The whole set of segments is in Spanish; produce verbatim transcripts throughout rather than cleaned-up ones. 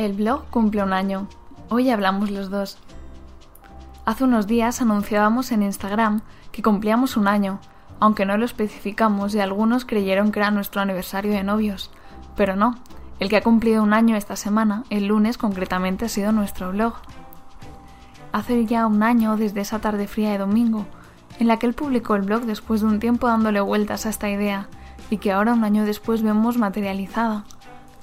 El blog cumple un año. Hoy hablamos los dos. Hace unos días anunciábamos en Instagram que cumplíamos un año, aunque no lo especificamos y algunos creyeron que era nuestro aniversario de novios. Pero no, el que ha cumplido un año esta semana, el lunes concretamente, ha sido nuestro blog. Hace ya un año desde esa tarde fría de domingo, en la que él publicó el blog después de un tiempo dándole vueltas a esta idea y que ahora un año después vemos materializada.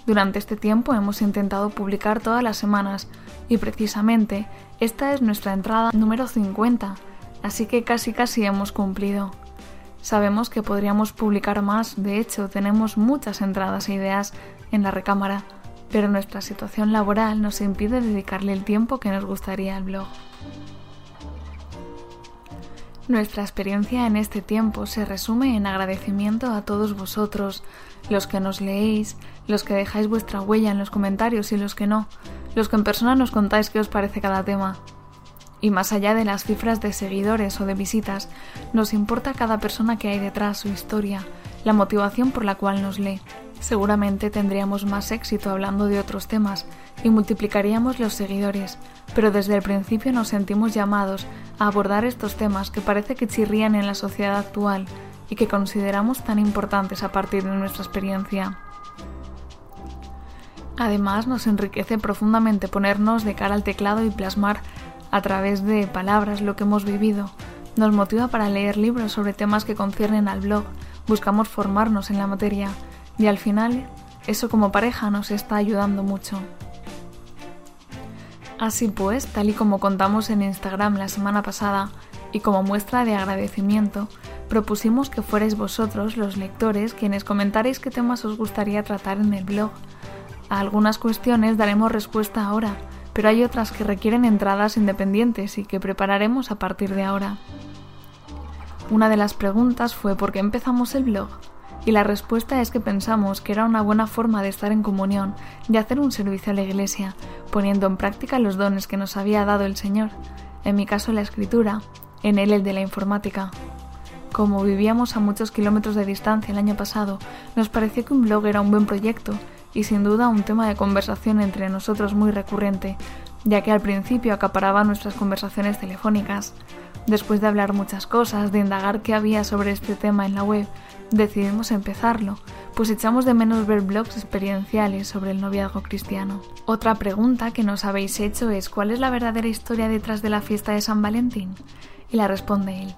Durante este tiempo hemos intentado publicar todas las semanas y precisamente esta es nuestra entrada número cincuenta, así que casi casi hemos cumplido. Sabemos que podríamos publicar más, de hecho tenemos muchas entradas e ideas en la recámara, pero nuestra situación laboral nos impide dedicarle el tiempo que nos gustaría al blog. Nuestra experiencia en este tiempo se resume en agradecimiento a todos vosotros, los que nos leéis, los que dejáis vuestra huella en los comentarios y los que no, los que en persona nos contáis qué os parece cada tema. Y más allá de las cifras de seguidores o de visitas, nos importa cada persona que hay detrás, su historia, la motivación por la cual nos lee. Seguramente tendríamos más éxito hablando de otros temas y multiplicaríamos los seguidores, pero desde el principio nos sentimos llamados a abordar estos temas que parece que chirrían en la sociedad actual y que consideramos tan importantes a partir de nuestra experiencia. Además, nos enriquece profundamente ponernos de cara al teclado y plasmar a través de palabras lo que hemos vivido. Nos motiva para leer libros sobre temas que conciernen al blog, buscamos formarnos en la materia. Y al final, eso como pareja nos está ayudando mucho. Así pues, tal y como contamos en Instagram la semana pasada, y como muestra de agradecimiento, propusimos que fuerais vosotros, los lectores, quienes comentarais qué temas os gustaría tratar en el blog. A algunas cuestiones daremos respuesta ahora, pero hay otras que requieren entradas independientes y que prepararemos a partir de ahora. Una de las preguntas fue ¿por qué empezamos el blog? Y la respuesta es que pensamos que era una buena forma de estar en comunión, de hacer un servicio a la Iglesia, poniendo en práctica los dones que nos había dado el Señor, en mi caso la escritura, en él el de la informática. Como vivíamos a muchos kilómetros de distancia el año pasado, nos pareció que un blog era un buen proyecto y sin duda un tema de conversación entre nosotros muy recurrente, ya que al principio acaparaba nuestras conversaciones telefónicas. Después de hablar muchas cosas, de indagar qué había sobre este tema en la web, decidimos empezarlo, pues echamos de menos ver blogs experienciales sobre el noviazgo cristiano. Otra pregunta que nos habéis hecho es ¿cuál es la verdadera historia detrás de la fiesta de San Valentín? Y la responde él.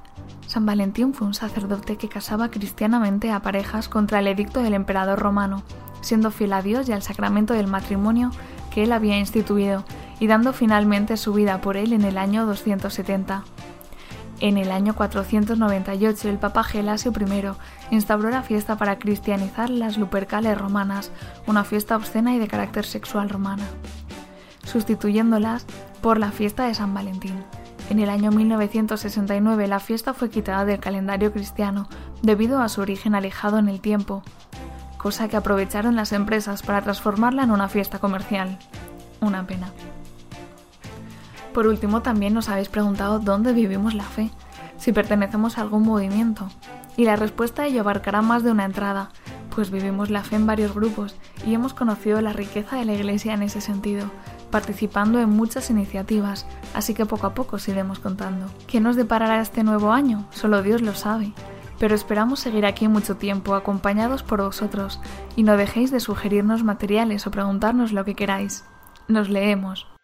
San Valentín fue un sacerdote que casaba cristianamente a parejas contra el edicto del emperador romano, siendo fiel a Dios y al sacramento del matrimonio que él había instituido y dando finalmente su vida por él en el año doscientos setenta. En el año cuatrocientos noventa y ocho, el Papa Gelasio primero instauró la fiesta para cristianizar las Lupercales romanas, una fiesta obscena y de carácter sexual romana, sustituyéndolas por la fiesta de San Valentín. En el año mil novecientos sesenta y nueve, la fiesta fue quitada del calendario cristiano debido a su origen alejado en el tiempo, cosa que aprovecharon las empresas para transformarla en una fiesta comercial. Una pena. Por último, también nos habéis preguntado dónde vivimos la fe, si pertenecemos a algún movimiento, y la respuesta a ello abarcará más de una entrada, pues vivimos la fe en varios grupos y hemos conocido la riqueza de la Iglesia en ese sentido, participando en muchas iniciativas, así que poco a poco os iremos contando. ¿Qué nos deparará este nuevo año? Solo Dios lo sabe, pero esperamos seguir aquí mucho tiempo, acompañados por vosotros, y no dejéis de sugerirnos materiales o preguntarnos lo que queráis. Nos leemos.